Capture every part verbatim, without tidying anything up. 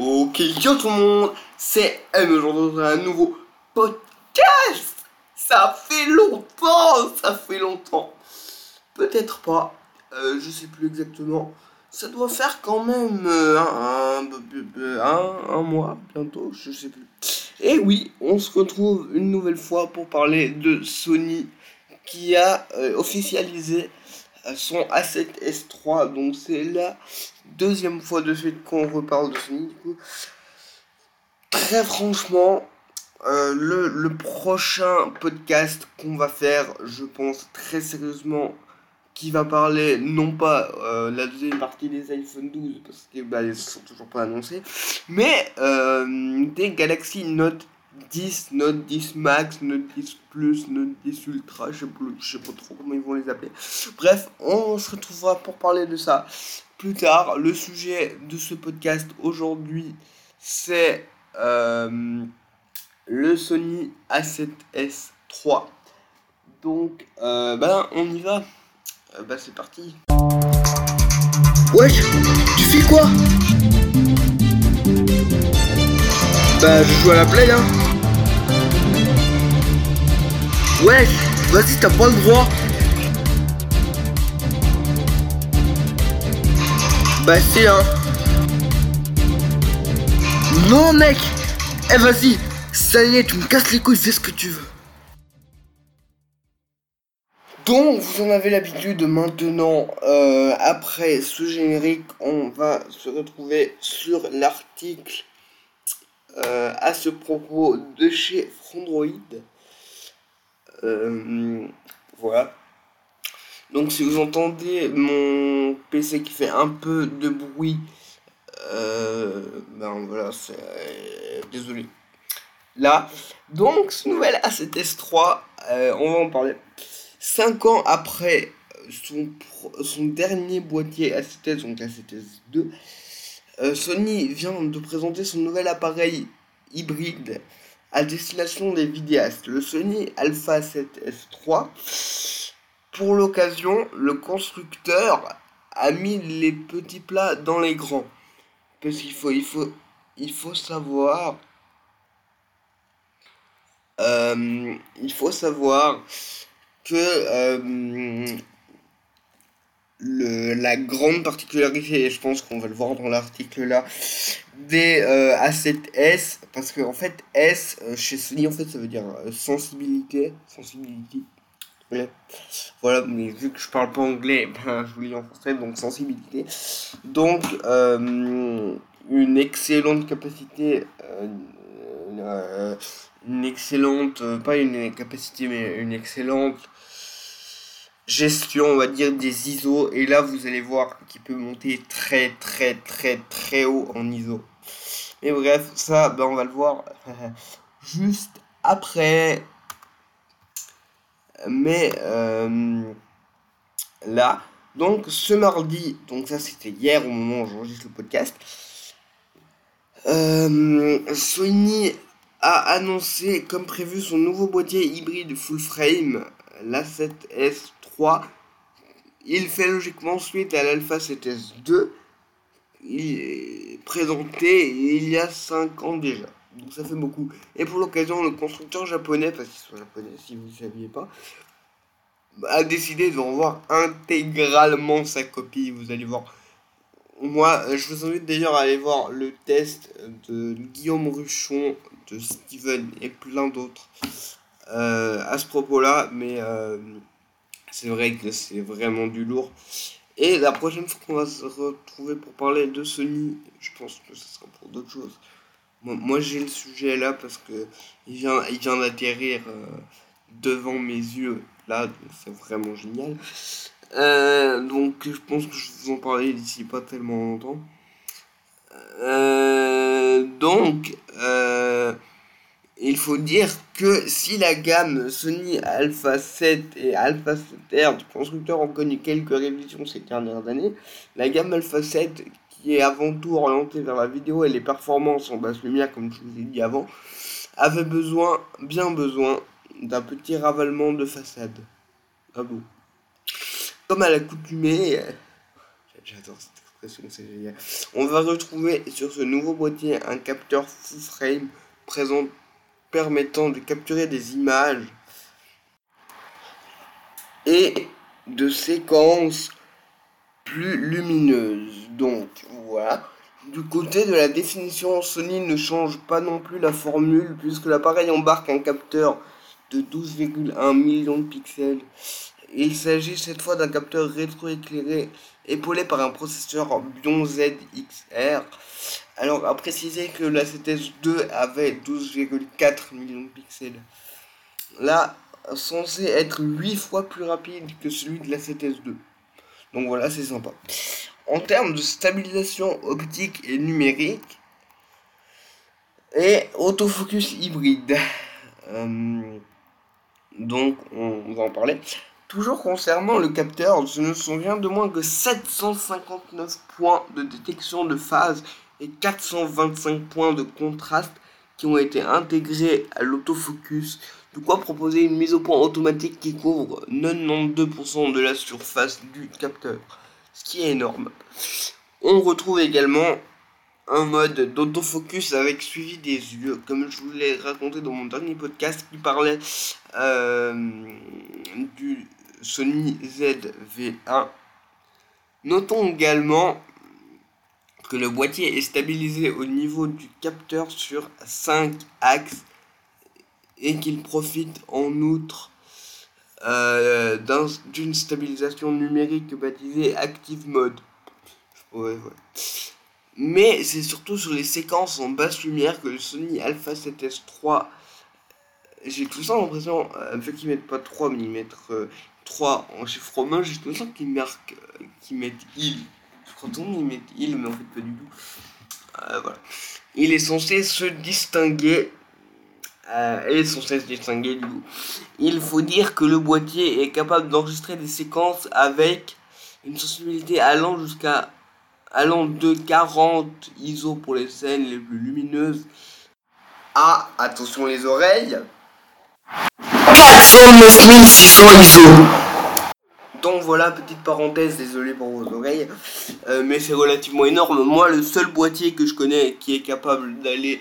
Ok, yo tout le monde, c'est M aujourd'hui dans un nouveau podcast. Ça fait longtemps, ça fait longtemps. Peut-être pas, euh, je sais plus exactement. Ça doit faire quand même euh, un, un, un, un mois bientôt, je sais plus. Et oui, on se retrouve une nouvelle fois pour parler de Sony qui a euh, officialisé son A sept S trois, donc c'est la deuxième fois de suite qu'on reparle de Sony. Du coup, très franchement, euh, le, le prochain podcast qu'on va faire, je pense très sérieusement, qui va parler non pas euh, la deuxième partie des iPhone douze, parce que bah, ils sont toujours pas annoncés, mais euh, des Galaxy Note dix, Note dix Max, Note dix Plus, Note dix Ultra, je sais, plus, je sais pas trop comment ils vont les appeler. Bref, on se retrouvera pour parler de ça plus tard. Le sujet de ce podcast aujourd'hui, c'est euh, le Sony A sept S trois. Donc, euh, bah, on y va. Euh, bah, c'est parti. Wesh, tu fais quoi? Bah, je joue à la play, hein. Wesh, vas-y, t'as pas le droit. Bah si, hein. Non mec, eh hey, vas-y, ça y est, tu me casses les couilles, fais ce que tu veux. Donc vous en avez l'habitude maintenant, euh, après ce générique, on va se retrouver sur l'article euh, à ce propos de chez Frondroid. Euh, voilà. Donc si vous entendez mon P C qui fait un peu de bruit, euh, ben voilà, c'est... Euh, désolé. Là, donc ce nouvel A sept S trois, euh, on va en parler. cinq ans après son, son dernier boîtier A sept S, donc A sept S deux, euh, Sony vient de présenter son nouvel appareil hybride à destination des vidéastes, le Sony Alpha sept S trois. Pour l'occasion, le constructeur a mis les petits plats dans les grands. Parce qu'il faut, il faut, il faut savoir... Euh, il faut savoir que euh, le, la grande particularité, et je pense qu'on va le voir dans l'article là, des euh, A sept S, parce que en fait S euh, chez Sony en fait ça veut dire euh, sensibilité, sensibility. Ouais. Voilà, mais vu que je parle pas anglais, ben, je vous lis en français, donc sensibilité. Donc euh, une excellente capacité, euh, euh, une excellente, euh, pas une capacité mais une excellente gestion, on va dire, des I S O, et là vous allez voir qu'il peut monter très très très très haut en I S O. Et bref, ça ben, on va le voir juste après. Mais euh, là, donc ce mardi, donc ça c'était hier au moment où j'enregistre le podcast, euh, Sony a annoncé comme prévu son nouveau boîtier hybride full frame, l'A sept S trois. Il fait logiquement suite à l'Alpha sept S deux, présenté il y a cinq ans déjà. Donc ça fait beaucoup. Et pour l'occasion, le constructeur japonais, parce qu'ils sont japonais si vous ne saviez pas, a décidé de revoir intégralement sa copie. Vous allez voir. Moi, je vous invite d'ailleurs à aller voir le test de Guillaume Ruchon, de Steven et plein d'autres euh, à ce propos-là. Mais euh, c'est vrai que c'est vraiment du lourd. Et la prochaine fois qu'on va se retrouver pour parler de Sony, je pense que ce sera pour d'autres choses. Moi j'ai le sujet là parce que il vient, il vient d'atterrir euh, devant mes yeux là, donc c'est vraiment génial. Euh, donc je pense que je vous en parlais d'ici pas tellement longtemps. Euh, donc euh, il faut dire que si la gamme Sony Alpha sept et Alpha sept R du constructeur ont connu quelques révisions ces dernières années, la gamme Alpha sept, qui est avant tout orienté vers la vidéo et les performances en basse lumière, comme je vous ai dit avant, avait besoin, bien besoin, d'un petit ravalement de façade. Ah bon. Comme à l'accoutumée... J'adore cette parce que c'est génial. On va retrouver sur ce nouveau boîtier un capteur full frame présent permettant de capturer des images et de séquences plus lumineuses. Donc voilà. Du côté de la définition, Sony ne change pas non plus la formule puisque l'appareil embarque un capteur de douze virgule un millions de pixels. Il s'agit cette fois d'un capteur rétroéclairé épaulé par un processeur Bionz X R. Alors à préciser que la A sept S deux avait douze virgule quatre millions de pixels. Là, censé être huit fois plus rapide que celui de la A sept S deux. Donc voilà, c'est sympa. En termes de stabilisation optique et numérique, et autofocus hybride. Euh, donc on va en parler. Toujours concernant le capteur, je ne me souviens de moins que sept cent cinquante-neuf points de détection de phase et quatre cent vingt-cinq points de contraste qui ont été intégrés à l'autofocus, de quoi proposer une mise au point automatique qui couvre quatre-vingt-douze pour cent de la surface du capteur, ce qui est énorme. On retrouve également un mode d'autofocus avec suivi des yeux, comme je vous l'ai raconté dans mon dernier podcast qui parlait euh, du Sony Z V un. Notons également que le boîtier est stabilisé au niveau du capteur sur cinq axes et qu'il profite en outre euh, d'un, d'une stabilisation numérique baptisée Active Mode. Ouais, ouais. Mais c'est surtout sur les séquences en basse lumière que le Sony Alpha sept S trois, j'ai tout ça l'impression, euh, fait qu'ils mettent pas trois millimètres, euh, trois en chiffre romain, j'ai tout ça qu'ils marquent, euh, qu'ils mettent il. Je crois qu'ils mettent il, mais en fait pas du tout. Euh, voilà. Il est censé se distinguer, euh, et censé se distinguer du coup. Il faut dire que le boîtier est capable d'enregistrer des séquences avec une sensibilité allant jusqu'à allant de quarante I S O pour les scènes les plus lumineuses à, attention les oreilles, quatre cent neuf mille six cents I S O. Donc voilà, petite parenthèse, désolé pour vos oreilles, euh, mais c'est relativement énorme. Moi, le seul boîtier que je connais qui est capable d'aller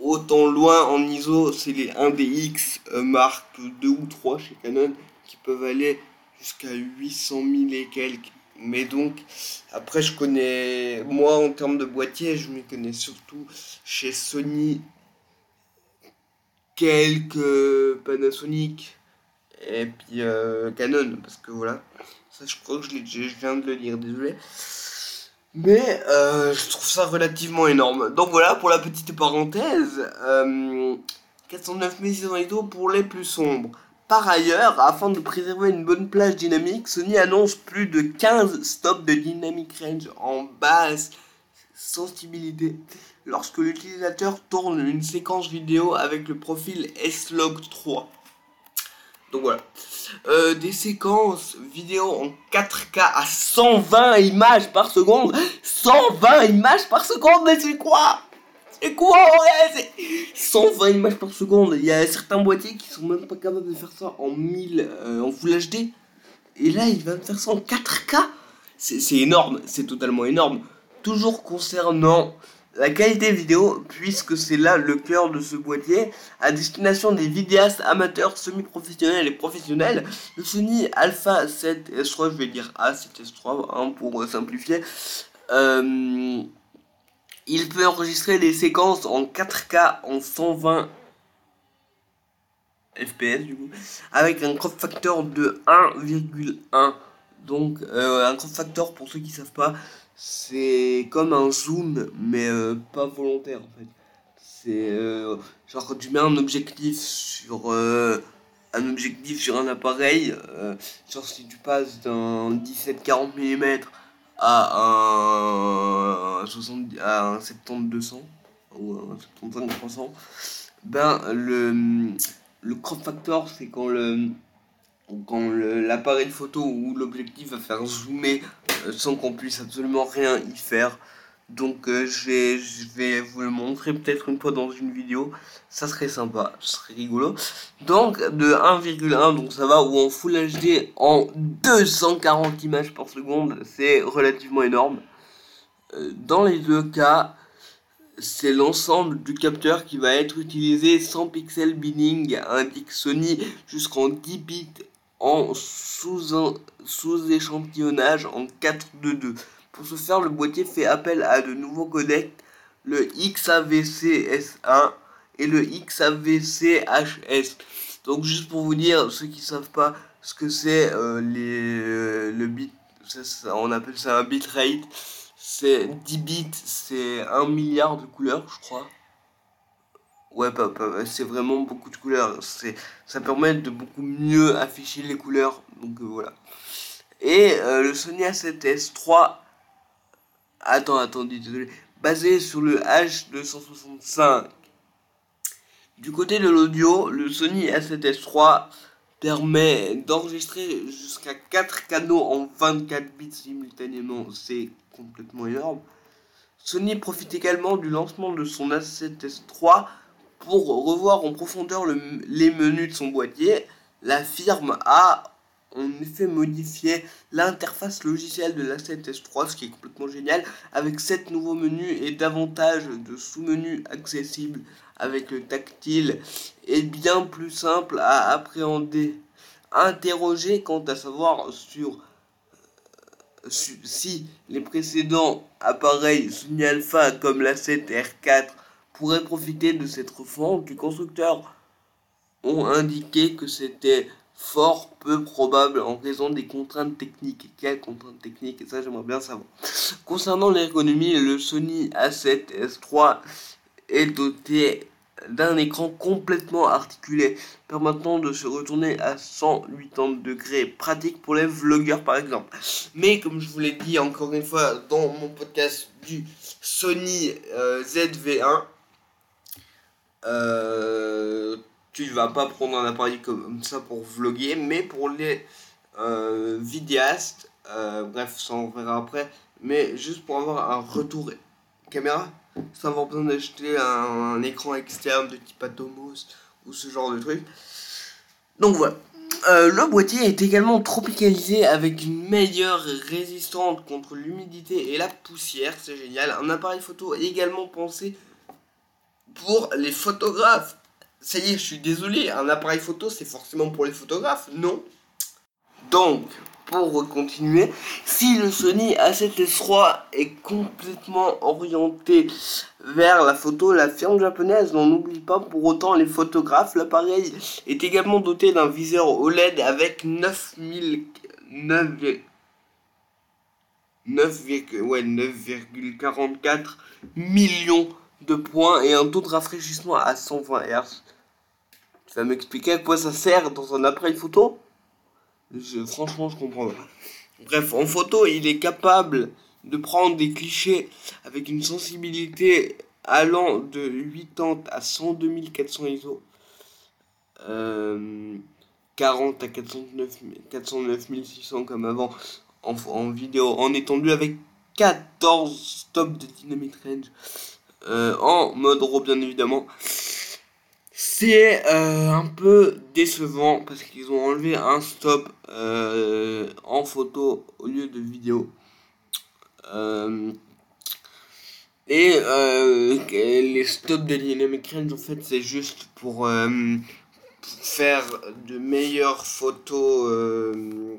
autant loin en I S O, c'est les un D X euh, marque deux ou trois chez Canon, qui peuvent aller jusqu'à huit cent mille et quelques. Mais donc, après je connais, moi en termes de boîtier, je me connais surtout chez Sony, quelques Panasonic, et puis euh, Canon, parce que voilà, ça je crois que je, l'ai, je viens de le lire, désolé. Mais euh, je trouve ça relativement énorme. Donc voilà pour la petite parenthèse, euh, quatre cent neuf mille six cents I S O pour les plus sombres. Par ailleurs, afin de préserver une bonne plage dynamique, Sony annonce plus de quinze stops de dynamic range en basse sensibilité lorsque l'utilisateur tourne une séquence vidéo avec le profil S-Log trois. Donc voilà. Euh, des séquences vidéo en quatre K à cent vingt images par seconde. cent vingt images par seconde, mais c'est quoi ? C'est quoi ouais, c'est cent vingt images par seconde. Il y a certains boîtiers qui sont même pas capables de faire ça en mille, euh, en Full H D. Et là, il va me faire ça en quatre K. C'est, c'est énorme, c'est totalement énorme. Toujours concernant la qualité vidéo, puisque c'est là le cœur de ce boîtier, à destination des vidéastes amateurs, semi-professionnels et professionnels, le Sony Alpha sept S trois, je vais dire A sept S trois hein, pour simplifier, euh... il peut enregistrer des séquences en quatre K en cent vingt F P S du coup, avec un crop factor de un virgule un. Donc euh, un crop factor, pour ceux qui savent pas, c'est comme un zoom mais euh, pas volontaire en fait. C'est euh, genre quand tu mets un objectif sur euh, un objectif sur un appareil, euh, genre si tu passes d'un dix-sept quarante millimètres à un, soixante, à un soixante-dix deux cents ou un soixante-quinze trois cents, ben le le crop factor c'est quand le quand le, l'appareil photo ou l'objectif va faire zoomer sans qu'on puisse absolument rien y faire. Donc euh, je vais je vais vous le montrer peut-être une fois dans une vidéo, ça serait sympa, ce serait rigolo. Donc de un virgule un, donc ça va, ou en Full H D en deux cent quarante images par seconde, c'est relativement énorme. dans les deux cas, c'est l'ensemble du capteur qui va être utilisé sans pixel binning, indique Sony, jusqu'en dix bits en sous-échantillonnage en quatre deux deux. Pour ce faire, le boîtier fait appel à de nouveaux codecs, le X A V C S I et le X A V C H S. Donc juste pour vous dire, ceux qui ne savent pas ce que c'est, euh, les euh, le bit, ça, ça, on appelle ça un bitrate. C'est dix bits, c'est un milliard de couleurs, je crois. Ouais, pas, pas, c'est vraiment beaucoup de couleurs. C'est, ça permet de beaucoup mieux afficher les couleurs. Donc euh, voilà. Et euh, le Sony A sept S trois, attends, attendez, désolé, basé sur le H deux cent soixante-cinq. Du côté de l'audio, le Sony A sept S trois permet d'enregistrer jusqu'à quatre canaux en vingt-quatre bits simultanément. C'est complètement énorme. Sony profite également du lancement de son A sept S trois pour revoir en profondeur le, les menus de son boîtier. La firme a en effet modifié l'interface logicielle de l'A sept S trois, ce qui est complètement génial, avec sept nouveaux menus et davantage de sous-menus accessibles avec le tactile et bien plus simple à appréhender. Interrogé quant à savoir sur si les précédents appareils Sony Alpha comme l'A sept R quatre pourraient profiter de cette refonte, les constructeurs ont indiqué que c'était fort peu probable en raison des contraintes techniques. Quelles contraintes techniques? Et ça, j'aimerais bien savoir. Concernant l'ergonomie, le Sony A sept S trois est doté d'un écran complètement articulé, permettant de se retourner à cent quatre-vingts degrés, pratique pour les vlogueurs par exemple. Mais comme je vous l'ai dit encore une fois dans mon podcast du Sony euh, Z V un, euh, tu vas pas prendre un appareil comme ça pour vloguer, mais pour les euh, vidéastes, euh, bref, ça on verra après, mais juste pour avoir un retour caméra, sans avoir besoin d'acheter un, un écran externe de type Atomos ou ce genre de truc. Donc voilà. Euh, le boîtier est également tropicalisé avec une meilleure résistance contre l'humidité et la poussière, c'est génial. Un appareil photo également pensé pour les photographes. Ça y est, je suis désolé, un appareil photo c'est forcément pour les photographes, non? Donc, pour continuer, si le Sony A sept S trois est complètement orienté vers la photo, la firme japonaise n'en oublie pas pour autant les photographes. L'appareil est également doté d'un viseur O L E D avec neuf virgule quarante-quatre millions de points et un taux de rafraîchissement à cent vingt hertz. Ça m'expliquait à quoi ça sert dans un appareil photo? Je, franchement, je comprends pas. Bref, en photo, il est capable de prendre des clichés avec une sensibilité allant de quatre-vingts à cent deux mille quatre cents I S O, euh, quarante à quatre cent neuf mille six cents comme avant en, en vidéo, en étendue avec quatorze stops de dynamic range, euh, en mode RAW bien évidemment. C'est euh, un peu décevant parce qu'ils ont enlevé un stop euh, en photo au lieu de vidéo. Euh, et euh, les stops de dynamic range en fait c'est juste pour, euh, pour faire de meilleures photos. Euh,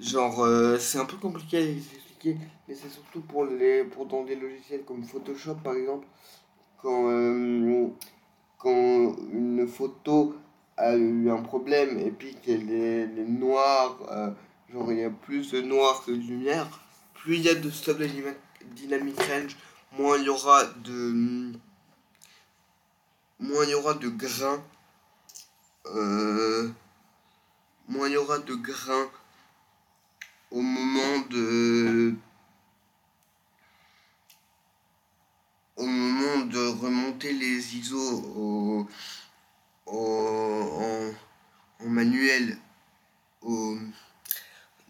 genre euh, c'est un peu compliqué à expliquer, mais c'est surtout pour les pour dans des logiciels comme Photoshop par exemple. Quand, euh, quand une photo a eu un problème et puis qu'elle est, est noire, euh, genre il y a plus de noir que de lumière, plus il y a de stop de dynamic range, moins il y aura de moins il y aura de grains, euh, moins il y aura de grains au moment de au moment de remonter les I S O au, au, en, en manuel au,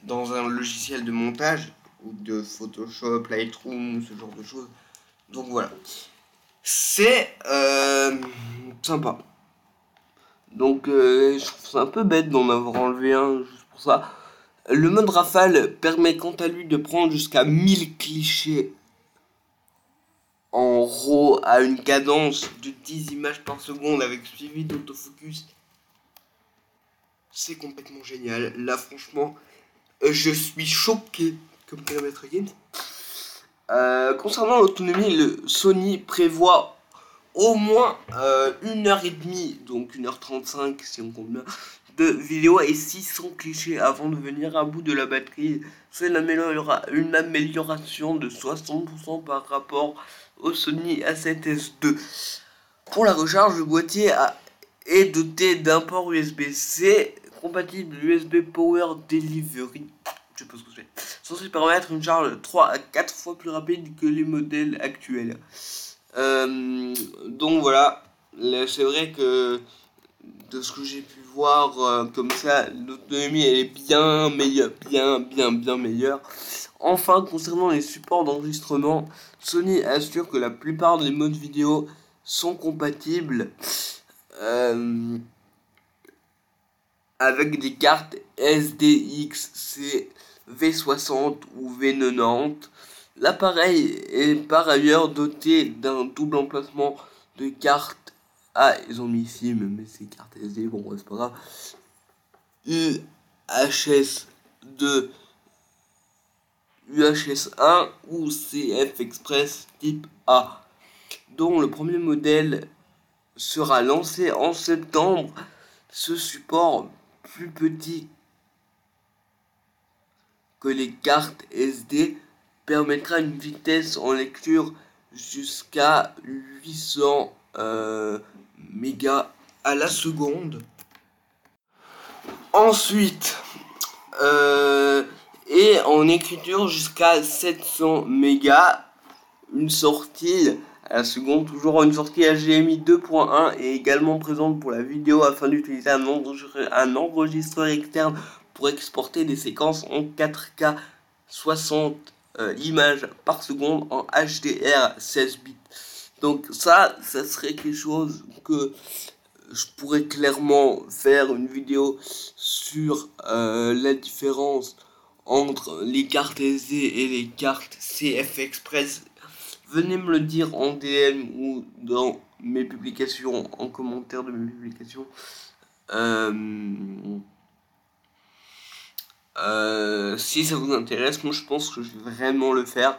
dans un logiciel de montage ou de Photoshop, Lightroom ou ce genre de choses. Donc voilà, c'est euh, sympa. Donc euh, je trouve ça un peu bête d'en avoir enlevé un juste pour ça. Le mode rafale permet quant à lui de prendre jusqu'à mille clichés en RAW à une cadence de dix images par seconde avec suivi d'autofocus. C'est complètement génial. Là, franchement, je suis choqué que me permettre Games. Euh, concernant l'autonomie, le Sony prévoit au moins euh, une heure trente, donc une heure trente-cinq si on compte bien, de vidéo et six cents clichés avant de venir à bout de la batterie. C'est une, améliora- une amélioration de soixante pour cent par rapport au Sony A sept S deux. Pour la recharge, le boîtier a, est doté d'un port U S B-C compatible U S B Power Delivery, je sais pas ce que c'est, censé permettre une charge trois à quatre fois plus rapide que les modèles actuels. Euh, donc voilà, c'est vrai que de ce que j'ai pu voir euh, comme ça, l'autonomie elle est bien meilleure, bien bien bien meilleure. Enfin, concernant les supports d'enregistrement, Sony assure que la plupart des modes vidéo sont compatibles euh, avec des cartes S D X C V soixante ou V quatre-vingt-dix. L'appareil est par ailleurs doté d'un double emplacement de cartes. Ah, ils ont mis SIM, mais c'est carte S D, bon, c'est pas grave. U H S deux, U H S un ou C F Express type A, dont le premier modèle sera lancé en septembre. Ce support plus petit que les cartes S D permettra une vitesse en lecture jusqu'à huit cents euh, mégas à la seconde. Ensuite, euh, et en écriture jusqu'à sept cents mégas, une sortie à la seconde, toujours une sortie H D M I deux point un est également présente pour la vidéo afin d'utiliser un, enregistre- un enregistreur externe pour exporter des séquences en quatre K soixante Euh, images par seconde en H D R seize bits. Donc ça, ça serait quelque chose que je pourrais clairement faire une vidéo sur euh, la différence entre les cartes S D et les cartes C F Express. Venez me le dire en D M ou dans mes publications, en commentaire de mes publications. Euh... Euh, si ça vous intéresse, moi je pense que je vais vraiment le faire.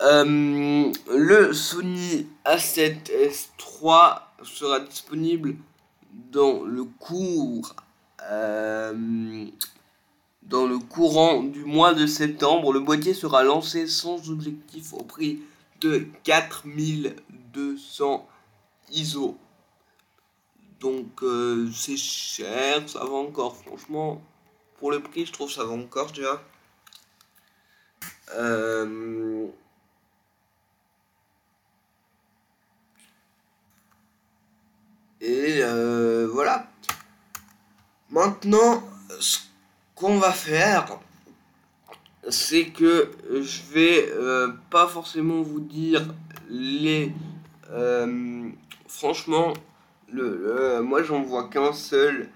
Euh, le Sony A sept S trois sera disponible dans le cours euh, dans le courant du mois de septembre. Le boîtier sera lancé sans objectif au prix de quatre mille deux cents I S O. Donc euh, c'est cher, ça va encore, franchement. Pour le prix, je trouve ça va encore, tu vois. Euh... Et euh, voilà. Maintenant, ce qu'on va faire, c'est que je vais euh, pas forcément vous dire les... Euh, franchement, le, le, moi, j'en vois qu'un seul...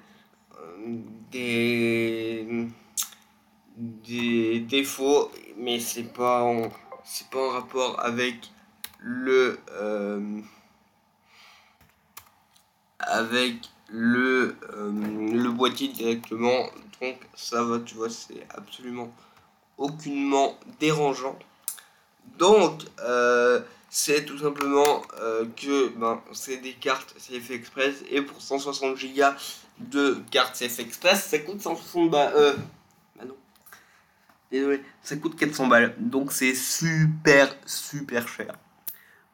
Euh, Des, des défauts, mais c'est pas en, c'est pas en rapport avec le euh, avec le euh, le boîtier directement, donc ça va, tu vois, c'est absolument aucunement dérangeant. Donc euh, c'est tout simplement euh, que ben, c'est des cartes C F Express, et pour cent soixante gigas de cartes C F Express, ça coûte cent soixante balles. Euh, bah non. Désolé, ça coûte quatre cents balles. Donc c'est super super cher.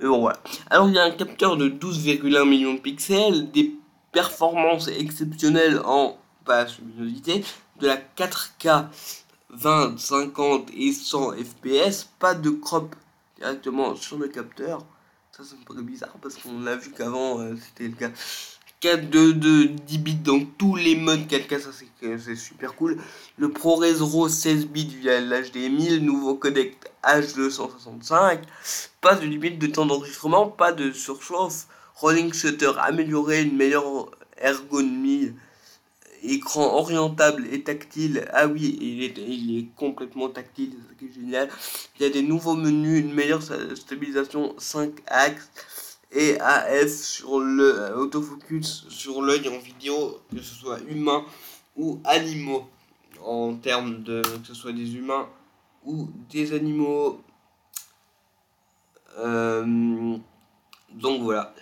Mais bon, voilà. Alors il y a un capteur de douze virgule un millions de pixels, des performances exceptionnelles en basse luminosité, de la quatre K vingt, cinquante et cent F P S, pas de crop directement sur le capteur. Ça, ça me paraît bizarre parce qu'on a vu qu'avant euh, c'était le cas. quatre virgule deux, dix bits dans tous les modes quatre K, ça c'est, c'est super cool. Le ProRes RAW seize bits via l'H D M I, le nouveau codec H deux cent soixante-cinq, pas de limite de temps d'enregistrement, pas de surchauffe, rolling shutter amélioré, une meilleure ergonomie écran orientable et tactile. Ah oui, il est, il est complètement tactile, c'est ce qui est génial. Il y a des nouveaux menus, une meilleure stabilisation, cinq axes et A F sur le autofocus sur l'œil en vidéo, que ce soit humain ou animaux, en termes de que ce soit des humains ou des animaux. Euh, donc voilà,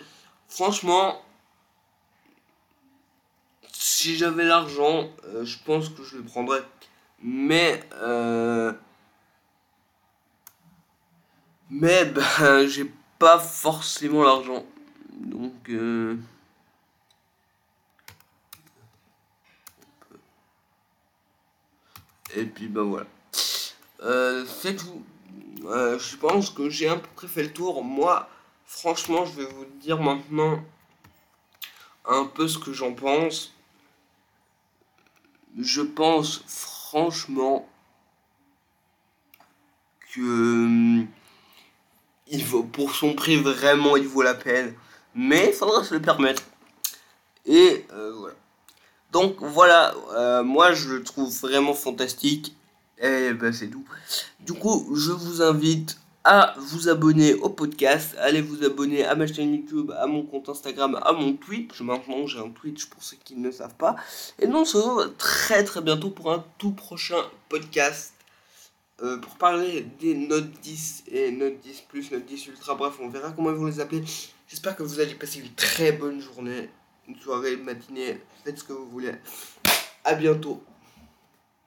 franchement, si j'avais l'argent, euh, je pense que je le prendrais, mais euh, mais ben j'ai pas forcément l'argent, donc euh, et puis ben voilà, euh, c'est tout. Euh, je pense que j'ai à peu près fait le tour. Moi, franchement, je vais vous dire maintenant un peu ce que j'en pense. Je pense franchement que il vaut, pour son prix, vraiment il vaut la peine, mais il faudra se le permettre. Et euh, voilà. Donc voilà, euh, moi je le trouve vraiment fantastique. Et ben c'est tout. Du coup, je vous invite à vous abonner au podcast. Allez vous abonner à ma chaîne YouTube, à mon compte Instagram, à mon Twitch. Maintenant, j'ai un Twitch pour ceux qui ne le savent pas. Et nous, on se retrouve très très bientôt pour un tout prochain podcast. Euh, pour parler des Note dix et Note dix plus, Note dix Ultra. Bref, on verra comment ils vont les appeler. J'espère que vous allez passer une très bonne journée, une soirée, une matinée. Faites ce que vous voulez. À bientôt.